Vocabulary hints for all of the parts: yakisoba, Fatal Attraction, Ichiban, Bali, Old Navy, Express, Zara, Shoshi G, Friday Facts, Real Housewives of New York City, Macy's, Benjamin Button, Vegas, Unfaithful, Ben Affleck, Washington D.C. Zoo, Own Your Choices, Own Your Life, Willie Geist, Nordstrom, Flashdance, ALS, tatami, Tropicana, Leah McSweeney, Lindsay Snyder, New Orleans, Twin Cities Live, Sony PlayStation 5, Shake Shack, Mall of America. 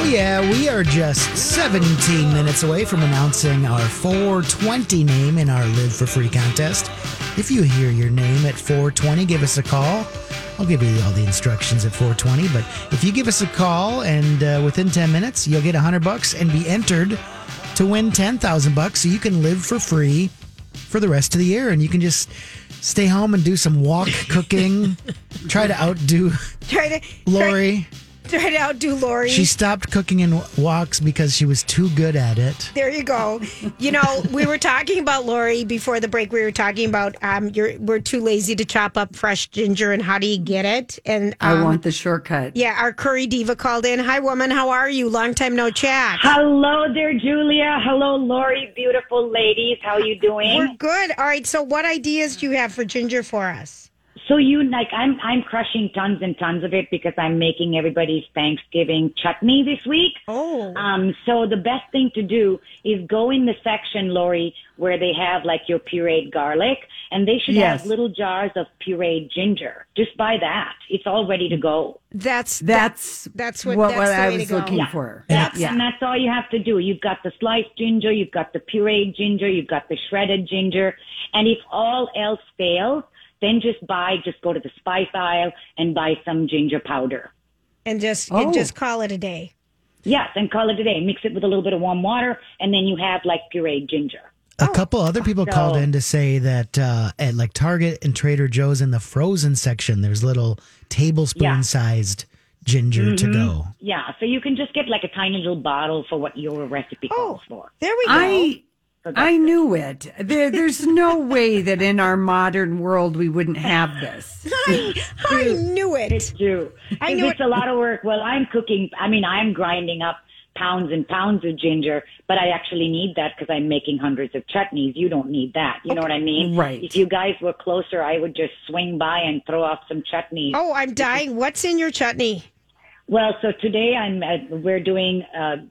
Oh yeah, we are just 17 minutes away from announcing our 420 name in our Live for Free contest. If you hear your name at 420, give us a call. I'll give you all the instructions at 420, but if you give us a call and within 10 minutes, you'll get $100 and be entered to win $10,000 so you can live for free for the rest of the year, and you can just stay home and do some walk cooking, try to outdo Lori. She stopped cooking in walks because she was too good at it. There you go. You know, we were talking about Lori before the break. We were talking about we're too lazy to chop up fresh ginger and how do you get it? And I want the shortcut. Yeah, our curry diva called in. Hi, woman. How are you? Long time no chat. Hello there, Julia. Hello, Lori. Beautiful ladies. How you doing? We're good. All right. So what ideas do you have for ginger for us? So I'm crushing tons and tons of it because I'm making everybody's Thanksgiving chutney this week. Oh. So the best thing to do is go in the section, Lori, where they have like your pureed garlic, and they should have little jars of pureed ginger. Just buy that; it's all ready to go. That's what I was looking for. And that's all you have to do. You've got the sliced ginger, you've got the pureed ginger, you've got the shredded ginger, and if all else fails, then just go to the spice aisle and buy some ginger powder. And just call it a day. Yes, and call it a day. Mix it with a little bit of warm water, and then you have like pureed ginger. A couple other people called in to say that at like Target and Trader Joe's in the frozen section, there's little tablespoon-sized ginger to go. Yeah, so you can just get like a tiny little bottle for what your recipe calls for. There we go. I knew it. There's no way that in our modern world we wouldn't have this. I knew it. It's true. It's a lot of work. Well, I'm cooking. I mean, I'm grinding up pounds and pounds of ginger, but I actually need that because I'm making hundreds of chutneys. You don't need that. You know what I mean? Right. If you guys were closer, I would just swing by and throw off some chutneys. Oh, I'm dying. What's in your chutney? Well, so today we're doing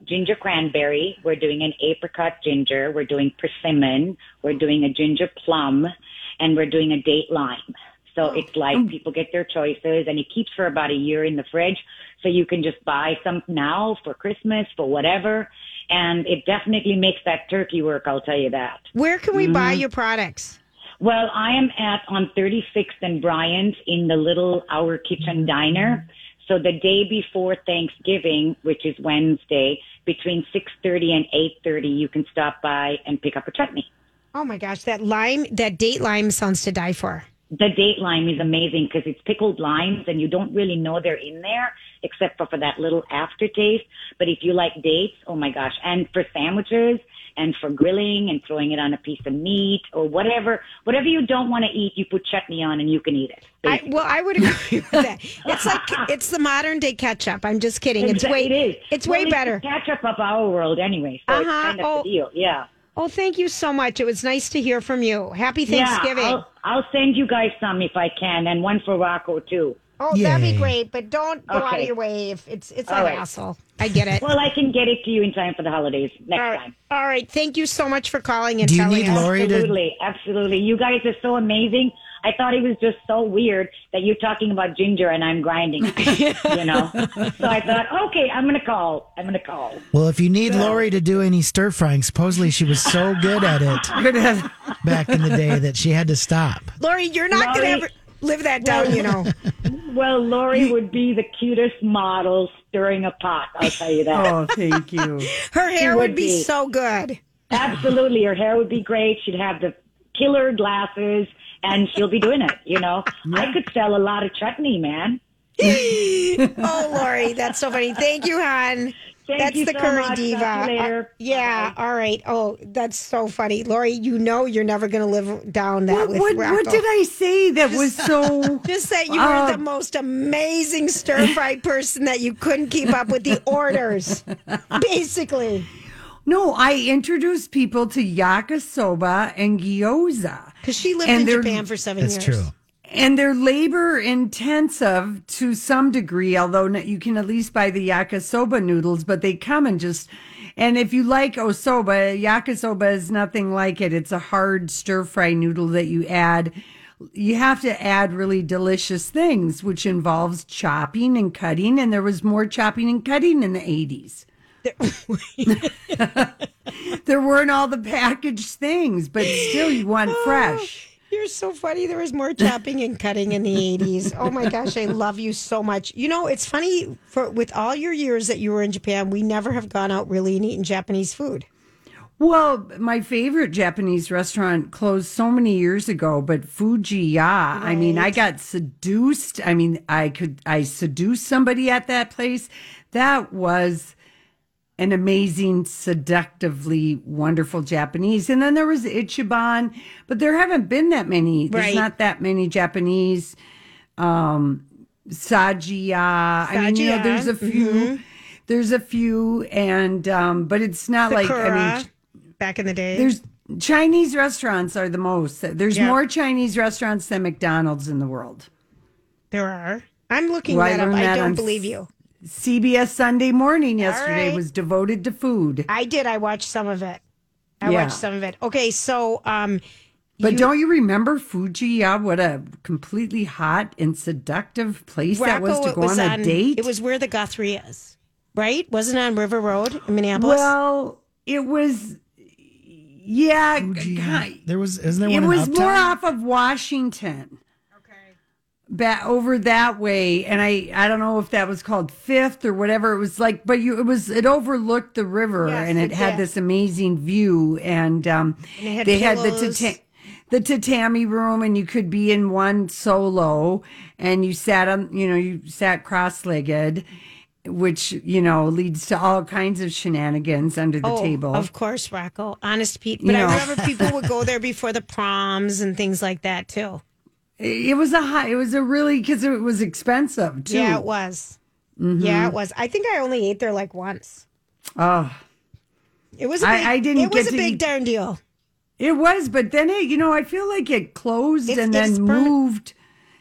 ginger cranberry, we're doing an apricot ginger, we're doing persimmon, we're doing a ginger plum, and we're doing a date lime. So it's like people get their choices, and it keeps for about a year in the fridge. So you can just buy some now for Christmas, for whatever, and it definitely makes that turkey work, I'll tell you that. Where can we buy your products? Well, I am on 36th and Bryant in the little Our Kitchen Diner. So the day before Thanksgiving, which is Wednesday, between 6:30 and 8:30, you can stop by and pick up a chutney. Oh my gosh, that date lime sounds to die for. The date lime is amazing because it's pickled limes and you don't really know they're in there except for that little aftertaste. But if you like dates, oh my gosh, and for sandwiches and for grilling and throwing it on a piece of meat or whatever you don't want to eat, you put chutney on and you can eat it. I would agree with that. It's like, it's the modern day ketchup. I'm just kidding. It's way better. Ketchup of our world anyway. So it's kind of the deal. Yeah. Oh, thank you so much. It was nice to hear from you. Happy Thanksgiving. Yeah, I'll send you guys some if I can, and one for Rocco, too. Oh, yay. That'd be great, but don't go out of your way. If it's an hassle. I get it. Well, I can get it to you in time for the holidays next time. All right. Thank you so much for calling and telling us. Do you need Lori to... Absolutely. You guys are so amazing. I thought it was just so weird that you're talking about ginger and I'm grinding, you know. So I thought, okay, I'm going to call. Well, if you need Lori to do any stir frying, supposedly she was so good at it back in the day that she had to stop. Lori, you're not going to ever live that down, you know. Well, Lori would be the cutest model stirring a pot, I'll tell you that. Oh, thank you. Her hair would be so good. Absolutely. Her hair would be great. She'd have the killer glasses, and she'll be doing it, you know. Yeah. I could sell a lot of chutney, man. Oh, Lori, that's so funny. Thank you, hon. That's the Curry Diva. Yeah, all right. Oh, that's so funny. Lori, you know you're never going to live down that with Rocco. What did I say that was so... Just that you were the most amazing stir-fry person that you couldn't keep up with the orders, basically. No, I introduced people to yakisoba and gyoza. Because she lived in Japan for 7 years. That's true. And they're labor-intensive to some degree, although you can at least buy the yakisoba noodles, but they come and just... And if you like osoba, yakisoba is nothing like it. It's a hard stir-fry noodle that you add. You have to add really delicious things, which involves chopping and cutting, and there was more chopping and cutting in the 80s. There weren't all the packaged things, but still you want fresh. You're so funny. There was more chopping and cutting in the 80s. Oh, my gosh. I love you so much. You know, it's funny. With all your years that you were in Japan, we never have gone out really and eaten Japanese food. Well, my favorite Japanese restaurant closed so many years ago, but Fujiya. Right. I mean, I got seduced. I mean, I seduced somebody at that place. That was an amazing, seductively wonderful Japanese. And then there was Ichiban, but there haven't been that many. There's not that many Japanese. Sajiya. I mean, you know, there's a few. Mm-hmm. There's a few, and but it's not Sakura, like, I mean, back in the day. There's Chinese restaurants are the most. There's more Chinese restaurants than McDonald's in the world. There are. I'm looking that up. I don't believe you. CBS Sunday Morning yesterday was devoted to food. I did. I watched some of it. Watched some of it. Okay, so... but don't you remember Fujiya? What a completely hot and seductive place that was to go on a date? It was where the Guthrie is, right? Wasn't it on River Road in Minneapolis? Well, it was... Yeah. Fujiya. There was... Isn't there one in Uptown? It was more off of Washington. Back over that way, and I don't know if that was called Fifth or whatever it was like, but it overlooked the river, and it had this amazing view, and they had the tatami room, and you could be in one solo, and you sat cross-legged, which leads to all kinds of shenanigans under the table. Of course, Rocco, honest Pete, but I remember people would go there before the proms and things like that too. It was a really, because it was expensive too. Yeah, it was. Mm-hmm. Yeah, it was. I think I only ate there like once. Oh, it was. It was a big darn deal. It was, but then I feel like it closed and then moved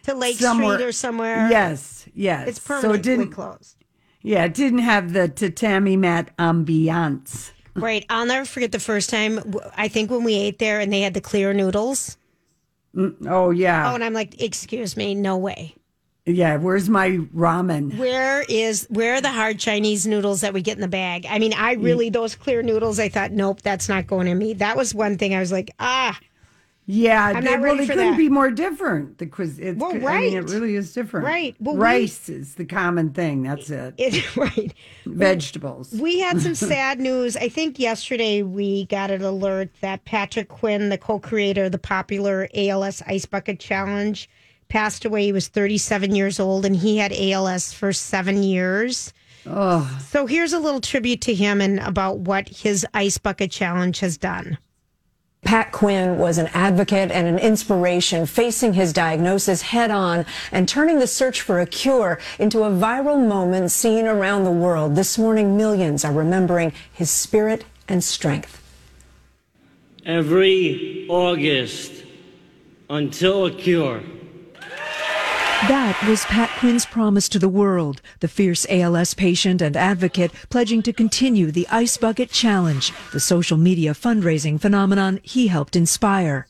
to Lake Street or somewhere. Yes. It's permanently closed. Yeah, it didn't have the tatami mat ambiance. Right. I'll never forget the first time. I think when we ate there and they had the clear noodles. Oh, yeah. Oh, and I'm like, excuse me, no way. Yeah, where's my ramen? Where are the hard Chinese noodles that we get in the bag? I mean, those clear noodles, I thought, nope, that's not going to me. That was one thing I was like, Yeah, they couldn't be more different. Right. I mean, it really is different. Right. Well, rice is the common thing. That's it. Right. Vegetables. We had some sad news. I think yesterday we got an alert that Patrick Quinn, the co-creator of the popular ALS Ice Bucket Challenge, passed away. He was 37 years old, and he had ALS for 7 years. Oh. So here's a little tribute to him and about what his Ice Bucket Challenge has done. Pat Quinn was an advocate and an inspiration, facing his diagnosis head-on and turning the search for a cure into a viral moment seen around the world. This morning, millions are remembering his spirit and strength. Every August, until a cure. That was Pat Quinn's promise to the world, the fierce ALS patient and advocate pledging to continue the Ice Bucket Challenge, the social media fundraising phenomenon he helped inspire.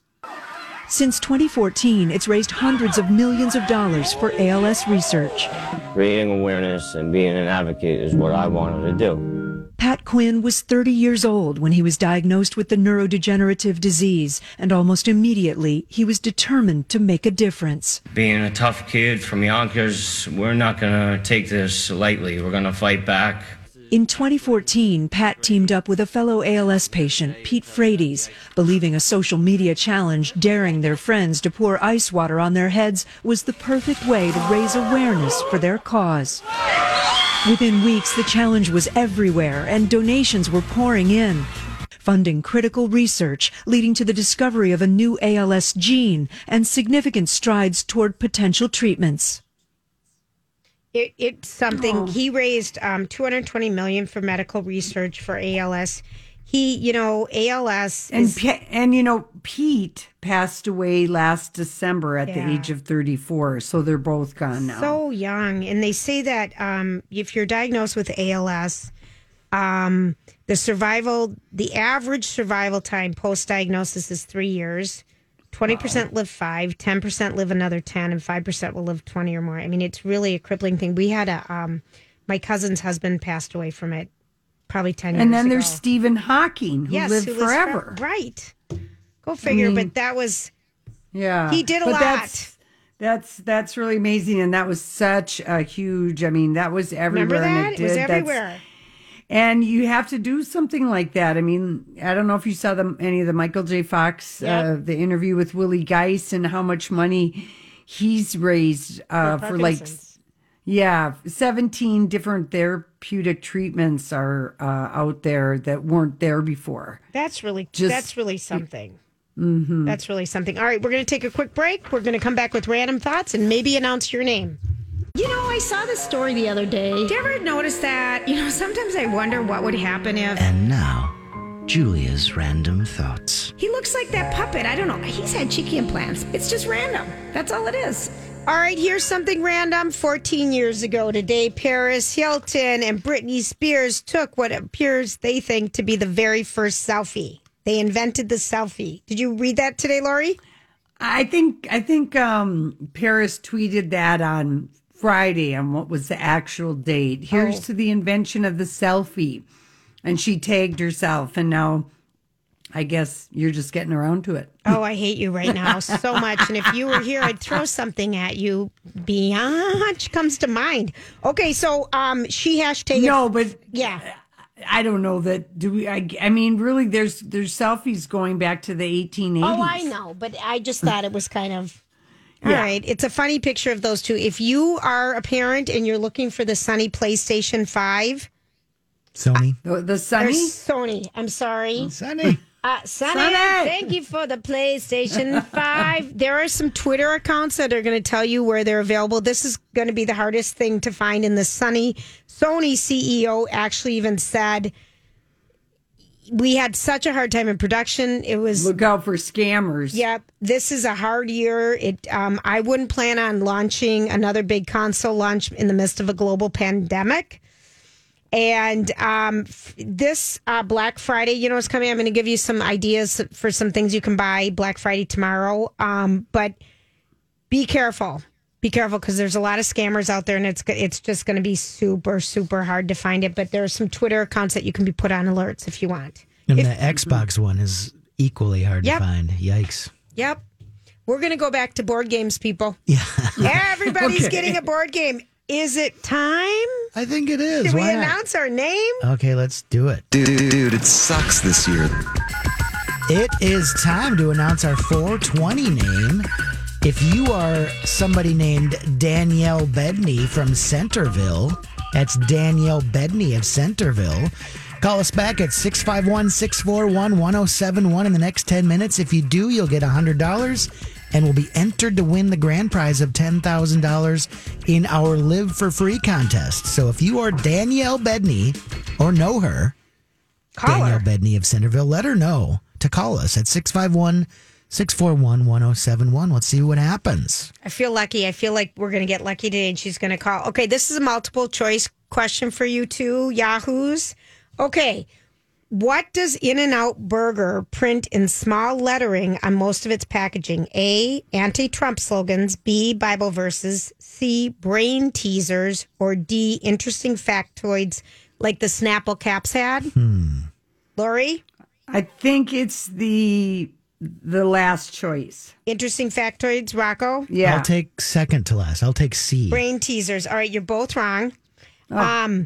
Since 2014, it's raised hundreds of millions of dollars for ALS research. Creating awareness and being an advocate is what I wanted to do. Pat Quinn was 30 years old when he was diagnosed with the neurodegenerative disease, and almost immediately he was determined to make a difference. Being a tough kid from Yonkers, we're not going to take this lightly. We're going to fight back. In 2014, Pat teamed up with a fellow ALS patient, Pete Frates, believing a social media challenge daring their friends to pour ice water on their heads was the perfect way to raise awareness for their cause. Within weeks, the challenge was everywhere and donations were pouring in, funding critical research, leading to the discovery of a new ALS gene and significant strides toward potential treatments. It's something. Aww. He raised $220 million for medical research for ALS. He, you know, ALS is... And, you know, Pete passed away last December at the age of 34, so they're both gone now. So young. And they say that if you're diagnosed with ALS, the average survival time post-diagnosis is 3 years. 20% live 5, 10% live another 10, and 5% will live 20 or more. I mean, it's really a crippling thing. We had my cousin's husband passed away from it probably 10 years ago. And then there's Stephen Hawking, who lived forever. Right. Go figure, but that was... Yeah. He did a lot. That's really amazing, and that was such a huge... I mean, that was everywhere. Remember that? It was everywhere. And you have to do something like that. I mean, I don't know if you saw any of the Michael J. Fox, the interview with Willie Geist and how much money he's raised for like, 17 different therapeutic treatments are out there that weren't there before. That's really something. Mm-hmm. That's really something. All right, we're going to take a quick break. We're going to come back with random thoughts and maybe announce your name. You know, I saw this story the other day. Did you ever notice that? You know, sometimes I wonder what would happen if... And now, Julia's random thoughts. He looks like that puppet. I don't know. He's had cheeky implants. It's just random. That's all it is. All right, here's something random. 14 years ago today, Paris Hilton and Britney Spears took what appears, they think, to be the very first selfie. They invented the selfie. Did you read that today, Lori? I think Paris tweeted that on Friday on what was the actual date. Here's to the invention of the selfie. And she tagged herself. And now I guess you're just getting around to it. Oh, I hate you right now so much. And if you were here, I'd throw something at you. Biatch comes to mind. Okay, so she hashtagged. No, but yeah. I don't know that. Do we? I mean, really, there's selfies going back to the 1880s. Oh, I know, but I just thought it was kind of... All right, it's a funny picture of those two. If you are a parent and you're looking for the Sony PlayStation 5, Sony, the Sony, Sony. I'm sorry, Sony. Sony. Thank you for the PlayStation 5. There are some Twitter accounts that are going to tell you where they're available. This is going to be the hardest thing to find. In the Sony CEO actually even said, we had such a hard time in production. It was... Look out for scammers. Yep. This is a hard year. I wouldn't plan on launching another big console launch in the midst of a global pandemic. And this Black Friday, you know what's coming? I'm going to give you some ideas for some things you can buy Black Friday tomorrow. But be careful. Be careful, because there's a lot of scammers out there, and it's just going to be super, super hard to find it. But there are some Twitter accounts that you can be put on alerts if you want. And the Xbox one is equally hard to find. Yikes. Yep. We're going to go back to board games, people. Yeah. Everybody's getting a board game. Is it time? I think it is. Did we announce our name? Okay, let's do it. Dude, it sucks this year. It is time to announce our 420 name. If you are somebody named Danielle Bedney from Centerville, that's Danielle Bedney of Centerville. Call us back at 651-641-1071 in the next 10 minutes. If you do, you'll get $100 and will be entered to win the grand prize of $10,000 in our Live for Free contest. So if you are Danielle Bedney or know her, Danielle Bedney of Centerville, let her know to call us at 651-641-1071. Let's see what happens. I feel lucky. I feel like we're going to get lucky today and she's going to call. Okay, this is a multiple choice question for you two Yahoos. Okay, What does In-N-Out Burger print in small lettering on most of its packaging? A, anti-Trump slogans, B, Bible verses, C, brain teasers, or D, interesting factoids like the Snapple caps had? Lori? I think it's the last choice. Interesting factoids, Rocco? Yeah. I'll take second to last. I'll take C. Brain teasers. All right, you're both wrong. Oh.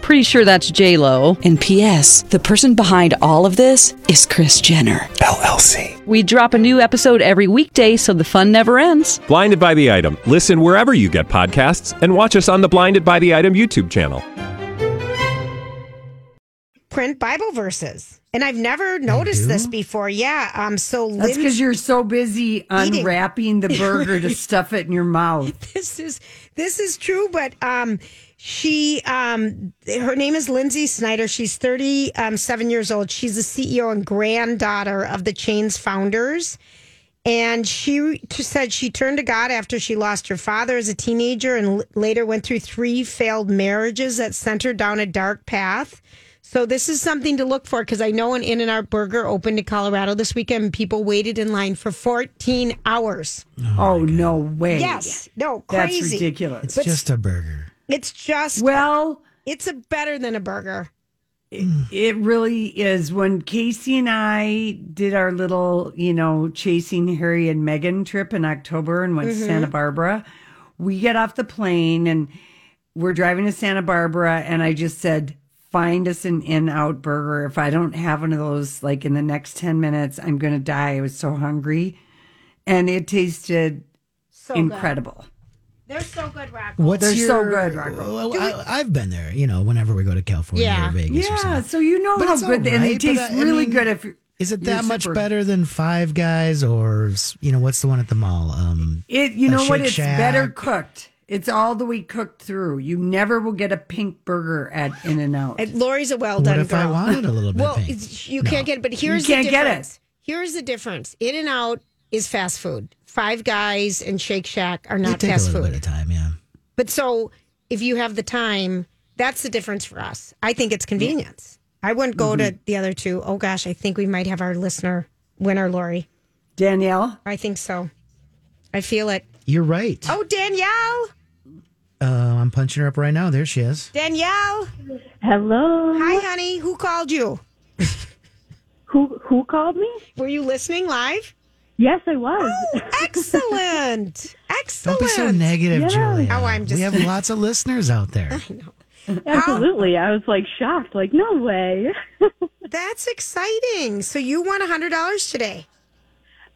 Pretty sure that's J.Lo. And P.S., the person behind all of this is Kris Jenner, LLC. We drop a new episode every weekday so the fun never ends. Blinded by the Item. Listen wherever you get podcasts and watch us on the Blinded by the Item YouTube channel. Print Bible verses. And I've never noticed this before. Yeah. That's because you're so busy unwrapping the burger to stuff it in your mouth. This is true, but... She her name is Lindsay Snyder. She's 37 years old. She's the CEO and granddaughter of the chain's founders. And she said she turned to God after she lost her father as a teenager and later went through 3 failed marriages that sent her down a dark path. So this is something to look for, because I know an In-N-Out Burger opened in Colorado this weekend. People waited in line for 14 hours. Oh no way. Yes. No, crazy. That's ridiculous. It's just a burger. It's just, well, it's a better than a burger. It really is. When Casey and I did our little, chasing Harry and Meghan trip in October and went to Santa Barbara, we get off the plane and we're driving to Santa Barbara. And I just said, find us an In-N-Out Burger. If I don't have one of those, like in the next 10 minutes, I'm going to die. I was so hungry. And it tasted so incredible. Good. They're so good, Rocco. So good, Rocco. Well, I've been there, whenever we go to California or Vegas or something. Yeah, so how good, right, and they taste really good. Is it that much better than Five Guys or, what's the one at the mall? It's better cooked. It's all the way cooked through. You never will get a pink burger at In-N-Out. And Lori's a well-done girl. What if I wanted a little bit pink? You can't get it, but here's the difference. You can't get it. Here's the difference. In-N-Out is fast food. Five Guys and Shake Shack are not fast food. They take a little bit of time, yeah. But so if you have the time, that's the difference for us. I think it's convenience. Yeah. I wouldn't go to the other two. Oh, gosh, I think we might have our winner, Lori. Danielle? I think so. I feel it. You're right. Oh, Danielle! I'm punching her up right now. There she is. Danielle! Hello. Hi, honey. Who called you? Who called me? Were you listening live? Yes, I was. Oh, excellent. Excellent. Don't be so negative, Julia. Oh, we have lots of listeners out there. I know. Absolutely. I was shocked. No way. That's exciting. So you won $100 today.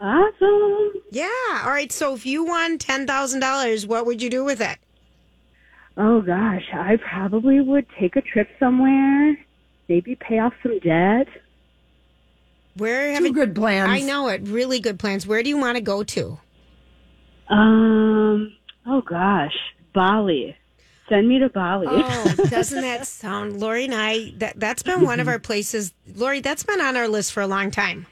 Awesome. Yeah. All right. So if you won $10,000, what would you do with it? Oh, gosh. I probably would take a trip somewhere, maybe pay off some debt. Two good plans. I know it. Really good plans. Where do you want to go to? Bali. Send me to Bali. Oh, doesn't that sound... Lori and I, that's been one of our places. Lori, that's been on our list for a long time.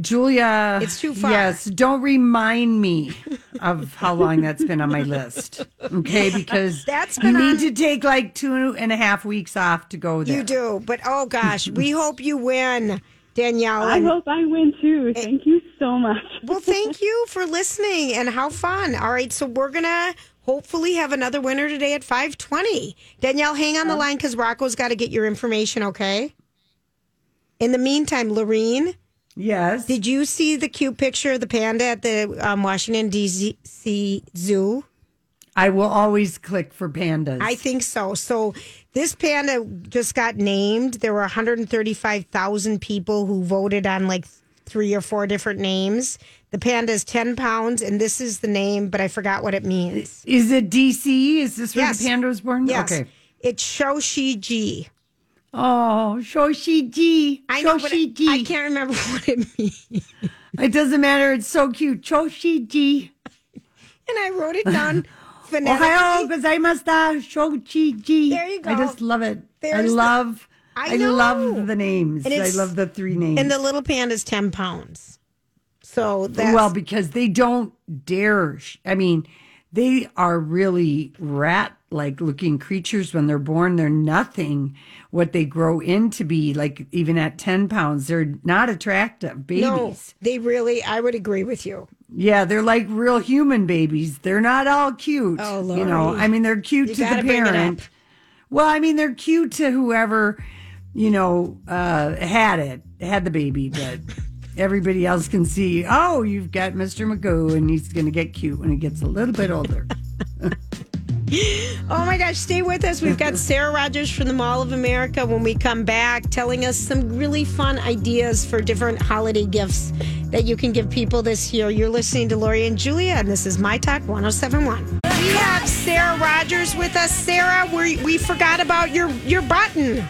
Julia. It's too far. Yes, don't remind me of how long that's been on my list. Okay, because you need to take 2.5 weeks off to go there. You do, but oh gosh, we hope you win. Danielle. I hope I win, too. Thank you so much. Well, thank you for listening, and how fun. All right, so we're going to hopefully have another winner today at 5:20. Danielle, hang on the line because Rocco's got to get your information, okay? In the meantime, Lorene? Yes? Did you see the cute picture of the panda at the Washington, D.C. Zoo? I will always click for pandas. I think so. So this panda just got named. There were 135,000 people who voted on like 3 or 4 different names. The panda is 10 pounds, and this is the name, but I forgot what it means. Is it DC? Is this where the panda was born? Yes. Okay. It's Shoshi G. Oh, Shoshi G. I know, Shoshi G. I can't remember what it means. It doesn't matter. It's so cute. Shoshi G. And I wrote it down phonetically. Ohio gozaimashita, Shoshi G. There you go. I just love it. I love the names. I love the 3 names. And the little panda's 10 pounds. So that's... Well, because they don't dare... they are really rat-like looking creatures when they're born. They're nothing what they grow into be. Like even at 10 pounds, they're not attractive babies. No, they really, I would agree with you. Yeah, they're like real human babies. They're not all cute. Oh, Lord. They're cute to the parent. Well, they're cute to whoever, had the baby, but... Everybody else can see, oh, you've got Mr. Magoo, and he's going to get cute when he gets a little bit older. Oh, my gosh. Stay with us. We've got Sarah Rogers from the Mall of America when we come back, telling us some really fun ideas for different holiday gifts that you can give people this year. You're listening to Lori and Julia, and this is My Talk 107.1. We have Sarah Rogers with us. Sarah, we forgot about your button.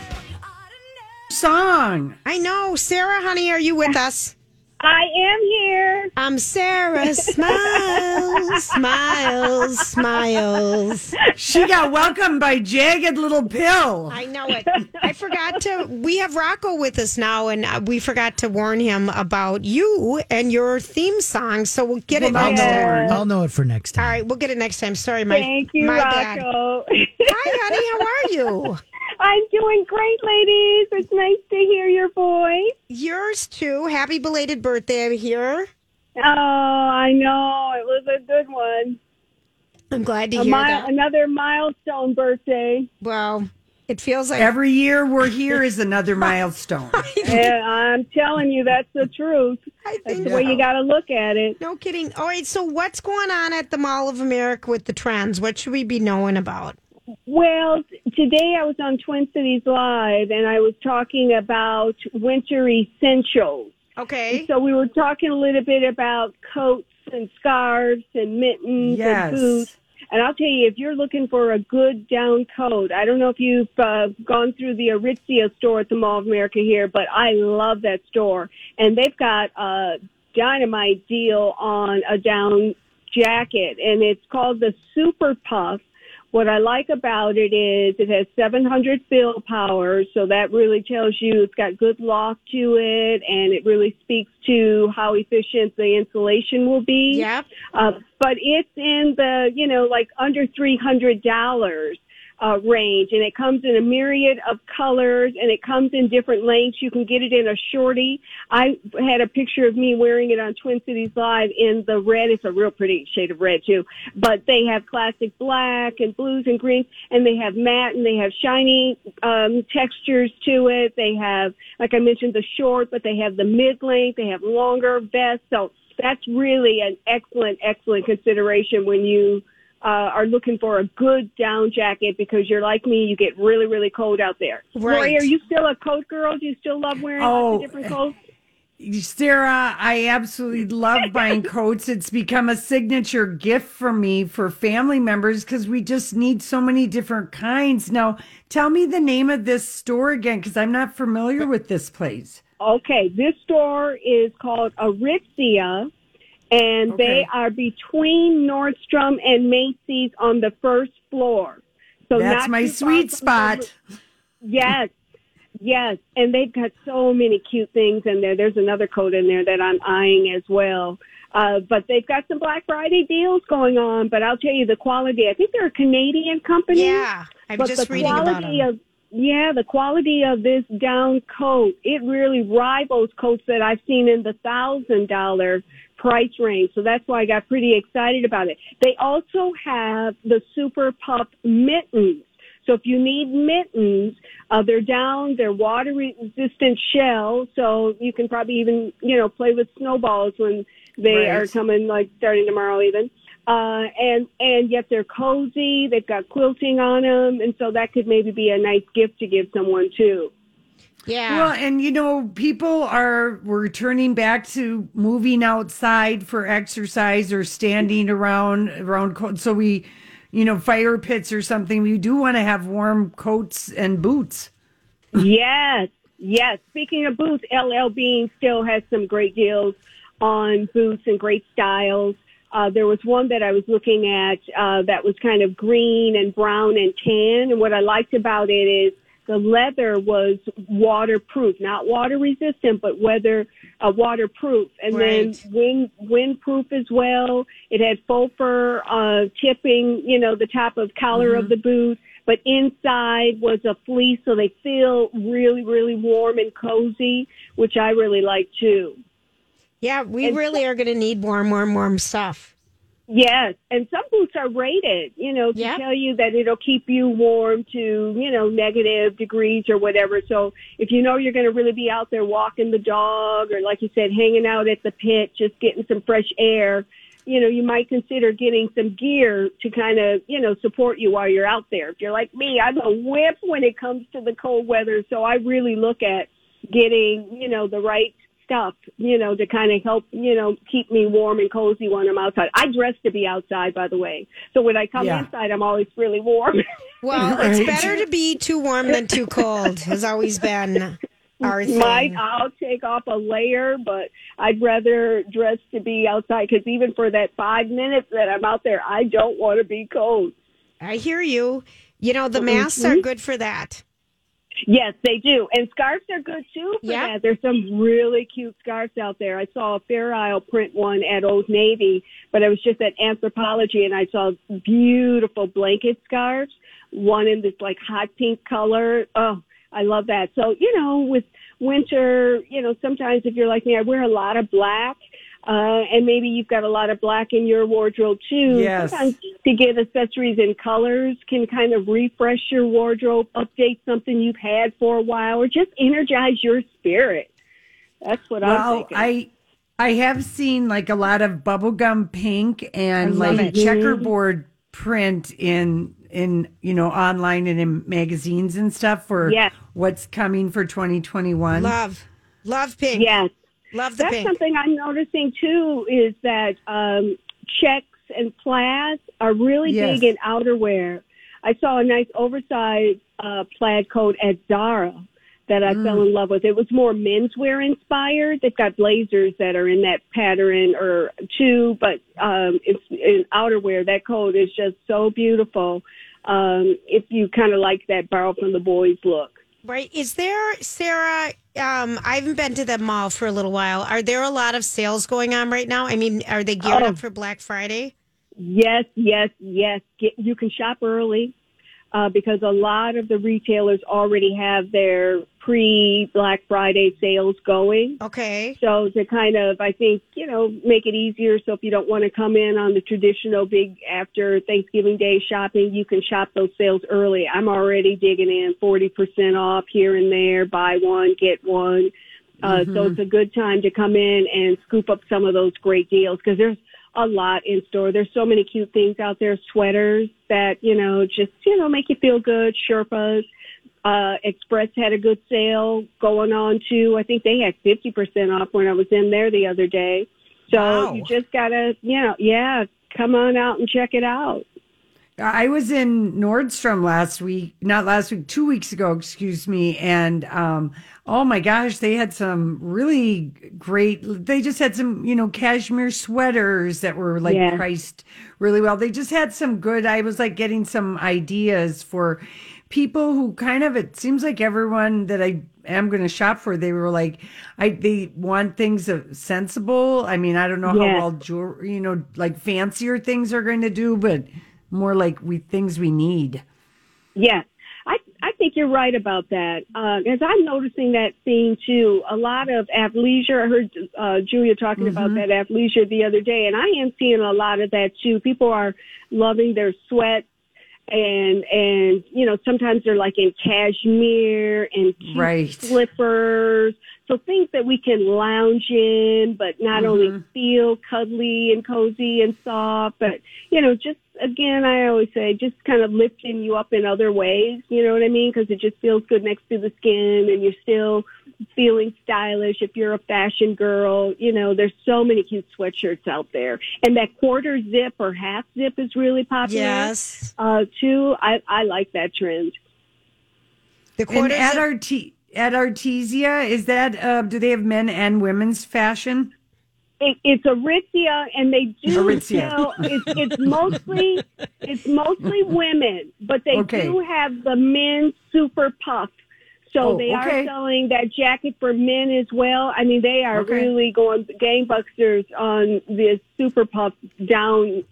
Song. I know. Sarah, honey, are you with us? I am here. I'm Sarah. Smiles, smiles, smiles. She got welcomed by Jagged Little Pill. I know it. We have Rocco with us now, and we forgot to warn him about you and your theme song, so we'll get it next time. I'll know it for next time. All right, we'll get it next time. Sorry, my bad. Rocco. Hi, honey. How are you? I'm doing great, ladies. It's nice to hear your voice. Yours, too. Happy belated birthday, I'm here. Oh, I know. It was a good one. I'm glad to hear that. Another milestone birthday. Wow. It feels like... Every year we're here is another milestone. Yeah, I'm telling you, that's the truth. That's the way you got to look at it. No kidding. All right, so what's going on at the Mall of America with the trends? What should we be knowing about? Well, today I was on Twin Cities Live, and I was talking about winter essentials. Okay. And so we were talking a little bit about coats and scarves and mittens and boots. And I'll tell you, if you're looking for a good down coat, I don't know if you've gone through the Aritzia store at the Mall of America here, but I love that store. And they've got a dynamite deal on a down jacket, and it's called the Super Puff. What I like about it is it has 700 fill power, so that really tells you it's got good loft to it, and it really speaks to how efficient the insulation will be. Yep. But it's in the, under $300 range, and it comes in a myriad of colors, and it comes in different lengths. You can get it in a shorty. I had a picture of me wearing it on Twin Cities Live in the red. It's a real pretty shade of red, too. But they have classic black and blues and greens, and they have matte, and they have shiny textures to it. They have, like I mentioned, the short, but they have the mid-length. They have longer vests. So that's really an excellent, excellent consideration when you are looking for a good down jacket, because you're like me, you get really, really cold out there. Right. Lori, are you still a coat girl? Do you still love wearing lots of different coats? Sarah, I absolutely love buying coats. It's become a signature gift for me for family members, because we just need so many different kinds. Now, tell me the name of this store again, because I'm not familiar with this place. Okay, this store is called Aritzia. And they are between Nordstrom and Macy's on the first floor. So that's my sweet spot. Yes, yes. And they've got so many cute things in there. There's another coat in there that I'm eyeing as well. But they've got some Black Friday deals going on. But I'll tell you the quality. I think they're a Canadian company. Yeah, I'm just reading about them. Yeah, the quality of this down coat, it really rivals coats that I've seen in the $1,000 price range. So that's why I got pretty excited about it. They also have the Super Puff mittens. So if you need mittens, they're down, they're water-resistant shell, so you can probably even, play with snowballs when they are coming, like starting tomorrow even. And yet they're cozy. They've got quilting on them. And so that could maybe be a nice gift to give someone too. Yeah. Well, and you know, people are returning back to moving outside for exercise or standing around cold. So we, you know, fire pits or something. We do want to have warm coats and boots. Yes. Yes. Speaking of boots, LL Bean still has some great deals on boots and great styles. There was one that I was looking at that was kind of green and brown and tan. And what I liked about it is the leather was waterproof, not water resistant, but waterproof. And then windproof as well. It had faux fur tipping, you know, the top of collar of the boot. But inside was a fleece, so they feel really, really warm and cozy, which I really like, too. Yeah, we really are going to need warm stuff. Yes, and some boots are rated, you know, to tell you that it'll keep you warm to, you know, -degrees or whatever. So if you know you're going to really be out there walking the dog or, like you said, hanging out at the pit, just getting some fresh air, you know, you might consider getting some gear to kind of, you know, support you while you're out there. If you're like me, I'm a whip when it comes to the cold weather, so I really look at getting, you know, the right stuff, you know, to kind of help, you know, keep me warm and cozy when I'm outside. I dress to be outside, by the way. So when I come inside, I'm always really warm. Well, it's better to be too warm than too cold, has always been our thing. I'll take off a layer, but I'd rather dress to be outside because even for that 5 minutes that I'm out there, I don't want to be cold. I hear you. You know, the masks are good for that. Yes, they do. And scarves are good, too, for that. There's some really cute scarves out there. I saw a Fair Isle print one at Old Navy, but I was just at Anthropology, and I saw beautiful blanket scarves, one in this, like, hot pink color. Oh, I love that. So, you know, with winter, you know, sometimes if you're like me, I wear a lot of black. And maybe you've got a lot of black in your wardrobe, too. Yes. Sometimes to get accessories and colors can kind of refresh your wardrobe, update something you've had for a while, or just energize your spirit. That's what I'm thinking. I have seen, like, a lot of bubblegum pink and, like, checkerboard print in you know, online and in magazines and stuff for what's coming for 2021. Love pink. Yes. Love the pink. That's something I'm noticing, too, is that checks and plaids are really big in outerwear. I saw a nice oversized plaid coat at Zara that I fell in love with. It was more menswear inspired. They've got blazers that are in that pattern or two, but it's in outerwear. That coat is just so beautiful if you kind of like that borrow from the boys look. Right. Is there, Sarah, I haven't been to the mall for a little while. Are there a lot of sales going on right now? I mean, are they geared up for Black Friday? Yes. You can shop early because a lot of the retailers already have their pre-Black Friday sales going. Okay. So to kind of, I think, you know, make it easier. So if you don't want to come in on the traditional big after Thanksgiving Day shopping, you can shop those sales early. I'm already digging in 40% off here and there, buy one, get one. So it's a good time to come in and scoop up some of those great deals because there's a lot in store. There's so many cute things out there, sweaters that, you know, just, you know, make you feel good, Sherpas. Express had a good sale going on, too. I think they had 50% off when I was in there the other day. So you just got to, you know, come on out and check it out. I was in Nordstrom 2 weeks ago, excuse me. And, oh, my gosh, they had some really great, they just had some, you know, cashmere sweaters that were, like, priced really well. They just had some good, I was, like, getting some ideas for people who kind of, it seems like everyone that I am going to shop for, they were like, they want things sensible. I mean, I don't know how well jewelry, you know, like fancier things are going to do, but more like things we need. Yeah, I think you're right about that. As I'm noticing that theme too, a lot of athleisure. I heard Julia talking about that athleisure the other day, and I am seeing a lot of that too. People are loving their sweats. And you know, sometimes they're like in cashmere and cute slippers. So things that we can lounge in, but not only feel cuddly and cozy and soft, but, you know, just, again, I always say, just kind of lifting you up in other ways, you know what I mean? Because it just feels good next to the skin, and you're still feeling stylish if you're a fashion girl. You know, there's so many cute sweatshirts out there. And that quarter zip or half zip is really popular. Yes. Too. I like that trend. The quarter zip. At Aritzia, is that, do they have men and women's fashion? It's Aritzia, and they do sell, it's mostly women, but they do have the men's super puff. So they are selling that jacket for men as well. I mean, they are really going gangbusters on the super puff down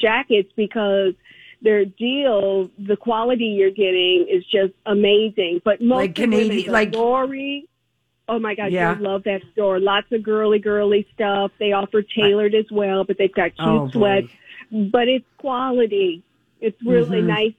jackets because their deal, the quality you're getting is just amazing. But most like Canadian, like Lori, oh my God, I love that store. Lots of girly stuff. They offer tailored as well, but they've got cute sweats. But it's quality. It's really nice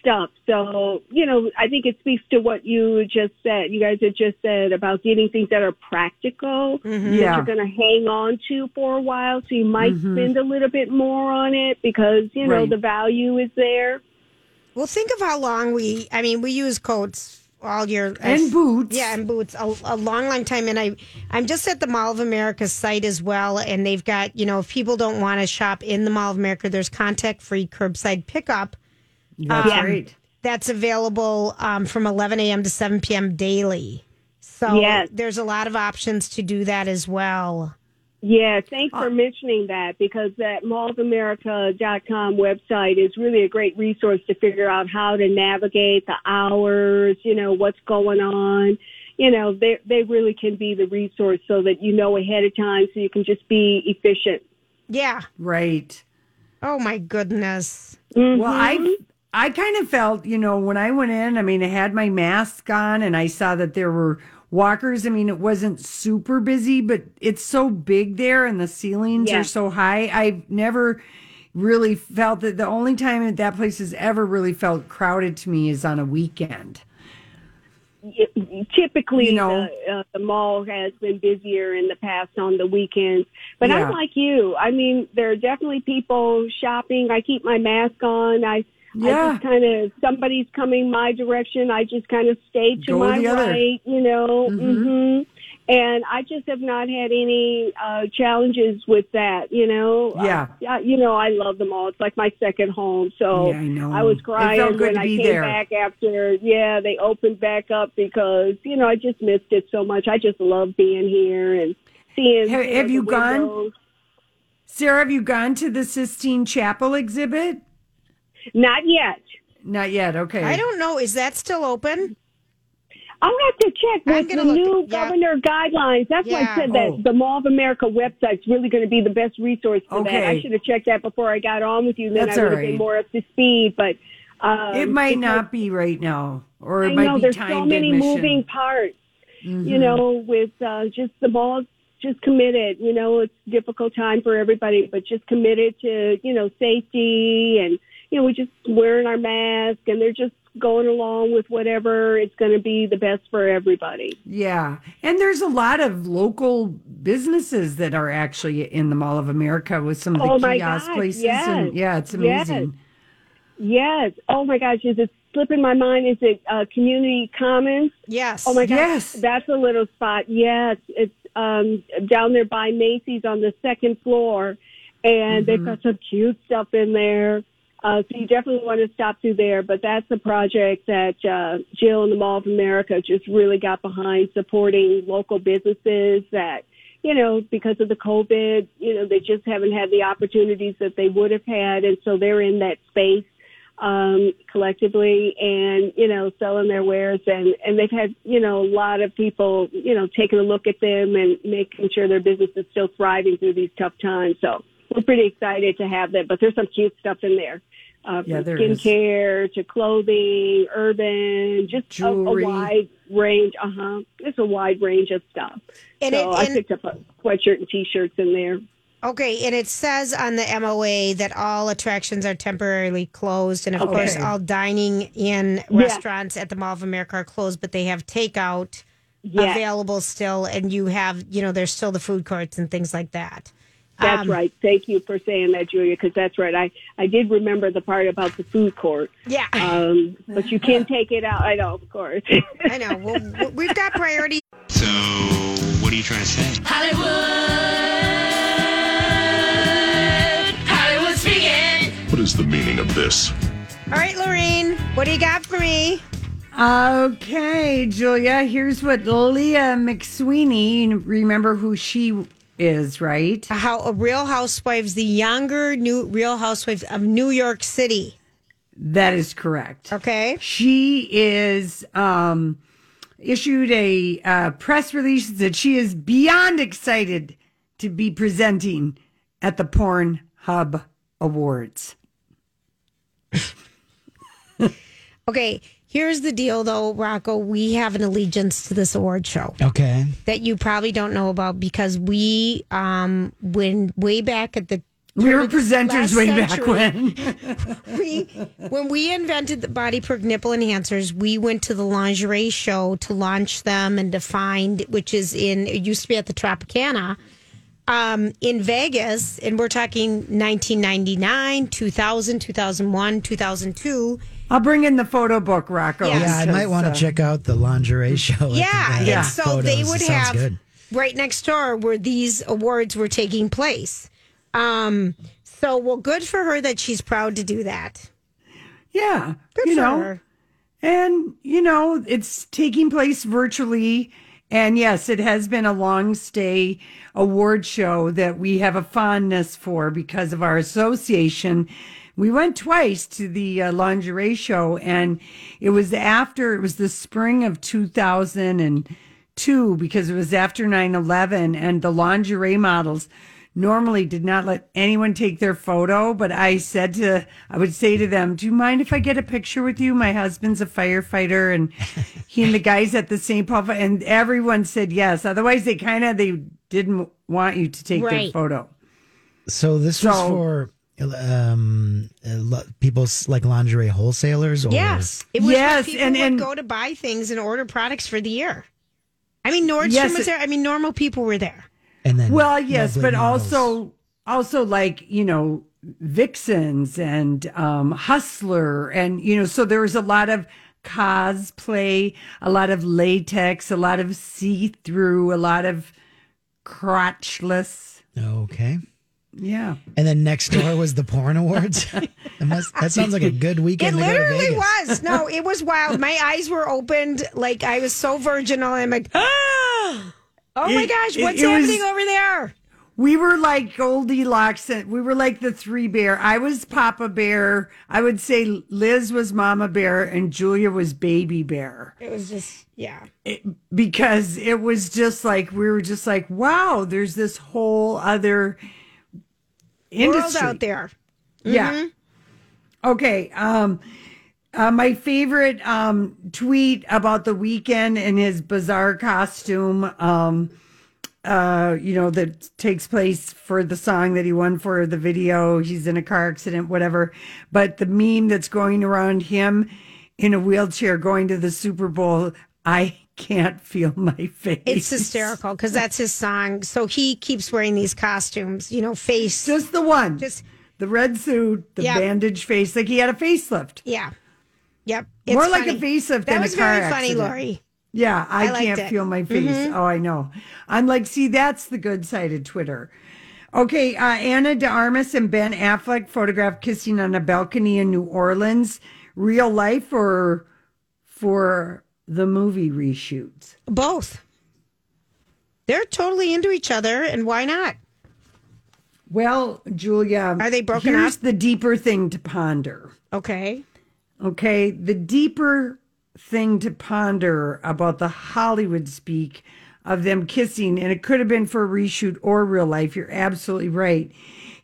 stuff. So, you know, I think it speaks to what you just said. You guys had just said about getting things that are practical that you're going to hang on to for a while. So you might spend a little bit more on it because, you know, the value is there. Well, think of how long we use coats all year. And boots. Yeah, and boots. A long, long time. And I'm just at the Mall of America site as well. And they've got, you know, if people don't want to shop in the Mall of America, there's contact-free curbside pickup. That's right. That's available from 11 a.m. to 7 p.m. daily. So there's a lot of options to do that as well. Yeah, thanks for mentioning that, because that mallofamerica.com website is really a great resource to figure out how to navigate the hours, you know, what's going on. You know, they really can be the resource so that you know ahead of time so you can just be efficient. Yeah. Right. Oh, my goodness. Mm-hmm. Well, I kind of felt, you know, when I went in, I mean, I had my mask on and I saw that there were walkers. I mean, it wasn't super busy, but it's so big there and the ceilings are so high. I've never really felt that. The only time that place has ever really felt crowded to me is on a weekend. Typically, you know, the mall has been busier in the past on the weekends. But I'm like you. I mean, there are definitely people shopping. I keep my mask on. I just kind of, somebody's coming my direction, I just kind of stay to my right, you know. And I just have not had any challenges with that, you know. Yeah. You know, I love them all. It's like my second home. So I was crying when I came back after, they opened back up because, you know, I just missed it so much. I just love being here and seeing. Have you gone? Sarah, have you gone to the Sistine Chapel exhibit? Not yet. Okay. I don't know. Is that still open? I'll have to check with the new governor guidelines. That's why I said that the Mall of America website's really going to be the best resource for that. I should have checked that before I got on with you. Then I would have been more up to speed. But it might not be right now, or it might be timed admission. I know there's so many moving parts. You know, with just the mall. Just committed, you know, it's a difficult time for everybody, but just committed to, you know, safety and, you know, we just wearing our mask and they're just going along with whatever it's going to be the best for everybody. Yeah. And there's a lot of local businesses that are actually in the Mall of America with some of the kiosk places. Yes. And, it's amazing. Yes. Oh my gosh. Is it slipping my mind? Is it Community Commons? Yes. Oh my gosh. Yes. That's a little spot. Yes. It's, down there by Macy's on the second floor, and they've got some cute stuff in there. So you definitely want to stop through there. But that's a project that Jill and the Mall of America just really got behind, supporting local businesses that, you know, because of the COVID, you know, they just haven't had the opportunities that they would have had. And so they're in that space collectively and, you know, selling their wares. And they've had, you know, a lot of people, you know, taking a look at them and making sure their business is still thriving through these tough times. So we're pretty excited to have that. But there's some cute stuff in there. From skincare to clothing, urban, just a wide range. It's a wide range of stuff. And so I picked up a sweatshirt and T-shirts in there. Okay, and it says on the MOA that all attractions are temporarily closed, and of course all dining in restaurants at the Mall of America are closed, but they have takeout available still, and you have, you know, there's still the food courts and things like that. That's right. Thank you for saying that, Julia, because that's right. I did remember the part about the food court. Yeah. But you can't take it out. I know, of course. I know. Well, we've got priority. So what are you trying to say? Hollywood. Hollywood speaking. What is the meaning of this? All right, Lorraine, what do you got for me? Okay, Julia, here's what Leah McSweeney, remember who she is, right? How Real Housewives, the younger new Real Housewives of New York City. That is correct. Okay. She is issued a press release that she is beyond excited to be presenting at the Pornhub Awards. Okay. Here's the deal, though, Rocco. We have an allegiance to this award show. Okay. That you probably don't know about because we, when way back at the... We were presenters way back when. When we invented the body perk nipple enhancers, we went to the lingerie show to launch them and to find, which is in, it used to be at the Tropicana, in Vegas. And we're talking 1999, 2000, 2001, 2002. I'll bring in the photo book, Rocco. Yes. Yeah, I might want to check out the lingerie show. Yeah, yeah. And so photos. They would have, good. Right next door where these awards were taking place. So, well, good for her that she's proud to do that. Yeah. Good for her. And, you know, it's taking place virtually. And, yes, it has been a long-stay award show that we have a fondness for because of our association. We went twice to the lingerie show, and it was the spring of 2002 because it was after 9/11, and the lingerie models normally did not let anyone take their photo. But I would say to them, do you mind if I get a picture with you? My husband's a firefighter, and he and the guys at the St. Paul, and everyone said yes. Otherwise, they didn't want you to take their photo. So this was for... people like lingerie wholesalers. Or... Yes, it was people and would go to buy things and order products for the year. I mean, Nordstrom was there. I mean, normal people were there. And then, well, yes, but models. also like, you know, Vixens and Hustler, and you know, so there was a lot of cosplay, a lot of latex, a lot of see-through, a lot of crotchless. Okay. Yeah. And then next door was the porn awards. That sounds like a good weekend. It literally was. No, it was wild. My eyes were opened. Like, I was so virginal. I'm like, oh my gosh, what's happening over there? We were like Goldilocks. We were like the three bear. I was Papa Bear. I would say Liz was Mama Bear and Julia was Baby Bear. It was just, because it was just like, we were just like, wow, there's this whole other... industry world out there. Mm-hmm. Yeah. Okay. My favorite tweet about the weekend and his bizarre costume, you know, that takes place for the song that he won for the video. He's in a car accident, whatever. But the meme that's going around him in a wheelchair going to the Super Bowl, I can't feel my face. It's hysterical because that's his song. So he keeps wearing these costumes, you know, face. Just the one. Just the red suit, the bandaged face. Like he had a facelift. Yeah. Yep. It's more funny. Like a facelift than a car accident. That was very funny, Lori. Yeah, I can't feel my face. Mm-hmm. Oh, I know. I'm like, see, that's the good side of Twitter. Okay, Anna de Armas and Ben Affleck photographed kissing on a balcony in New Orleans. Real life or for... the movie reshoots? Both. They're totally into each other, and why not? Well, Julia, are they broken up? Here's the deeper thing to ponder. Okay. The deeper thing to ponder about the Hollywood speak of them kissing, and it could have been for a reshoot or real life, you're absolutely right,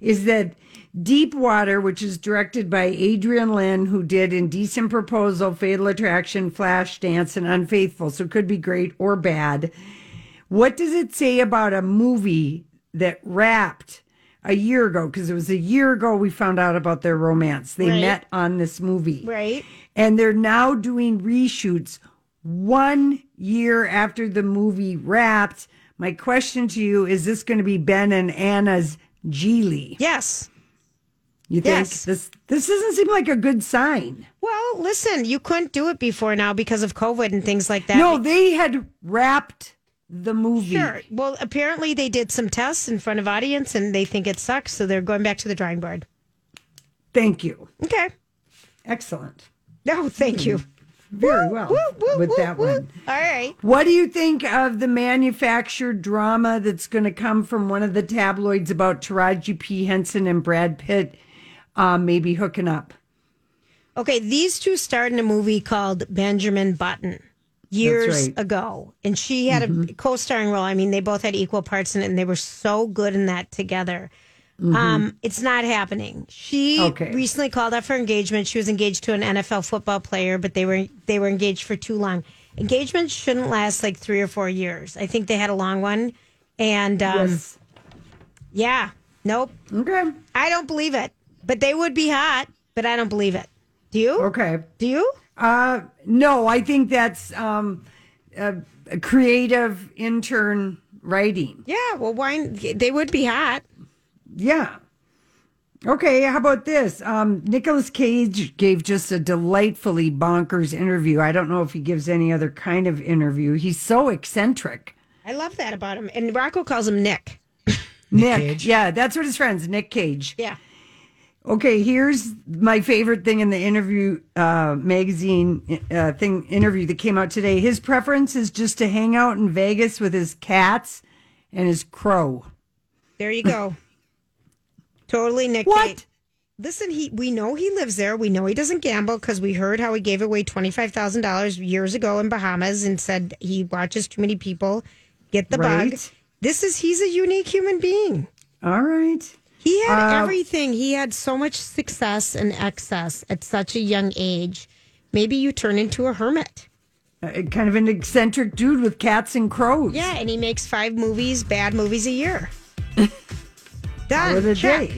is that Deep Water, which is directed by Adrian Lynn, who did Indecent Proposal, Fatal Attraction, Flashdance, and Unfaithful, so it could be great or bad. What does it say about a movie that wrapped a year ago? Because it was a year ago we found out about their romance. They met on this movie. Right. And they're now doing reshoots 1 year after the movie wrapped. My question to you, is this going to be Ben and Anna's Geely? Yes. You think? Yes. This doesn't seem like a good sign. Well, listen, you couldn't do it before now because of COVID and things like that. No, they had wrapped the movie. Sure. Well, apparently they did some tests in front of audience and they think it sucks, so they're going back to the drawing board. Thank you. Okay. Excellent. No, thank you. Very well with that one. All right. What do you think of the manufactured drama that's going to come from one of the tabloids about Taraji P. Henson and Brad Pitt maybe hooking up? Okay, these two starred in a movie called Benjamin Button years ago. And she had a co-starring role. I mean, they both had equal parts in it, and they were so good in that together. Mm-hmm. It's not happening. She recently called out for engagement. She was engaged to an NFL football player, but they were engaged for too long. Engagements shouldn't last like 3 or 4 years. I think they had a long one. And yeah, nope. Okay. I don't believe it. But they would be hot, but I don't believe it. Do you? Okay. Do you? No, I think that's a creative intern writing. Yeah, well, why they would be hot. Yeah. Okay, how about this? Nicolas Cage gave just a delightfully bonkers interview. I don't know if he gives any other kind of interview. He's so eccentric. I love that about him. And Rocco calls him Nick. Nick. Yeah, that's what his friend's, Nick Cage. Yeah. Okay, here's my favorite thing in the interview interview that came out today. His preference is just to hang out in Vegas with his cats and his crow. There you go. Totally Nick Cage. Listen, we know he lives there. We know he doesn't gamble because we heard how he gave away $25,000 years ago in Bahamas and said he watches too many people get the bug. He's a unique human being. All right. He had everything. He had so much success and excess at such a young age. Maybe you turn into a hermit. Kind of an eccentric dude with cats and crows. Yeah, and he makes 5 movies, bad movies a year. Done. Check.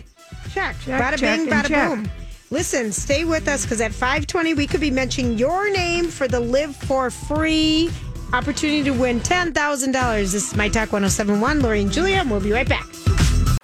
Bada bing, bada boom. Listen, stay with us because at 5:20 we could be mentioning your name for the Live for Free opportunity to win $10,000. This is My Talk 107.1. Lori and Julia, and we'll be right back.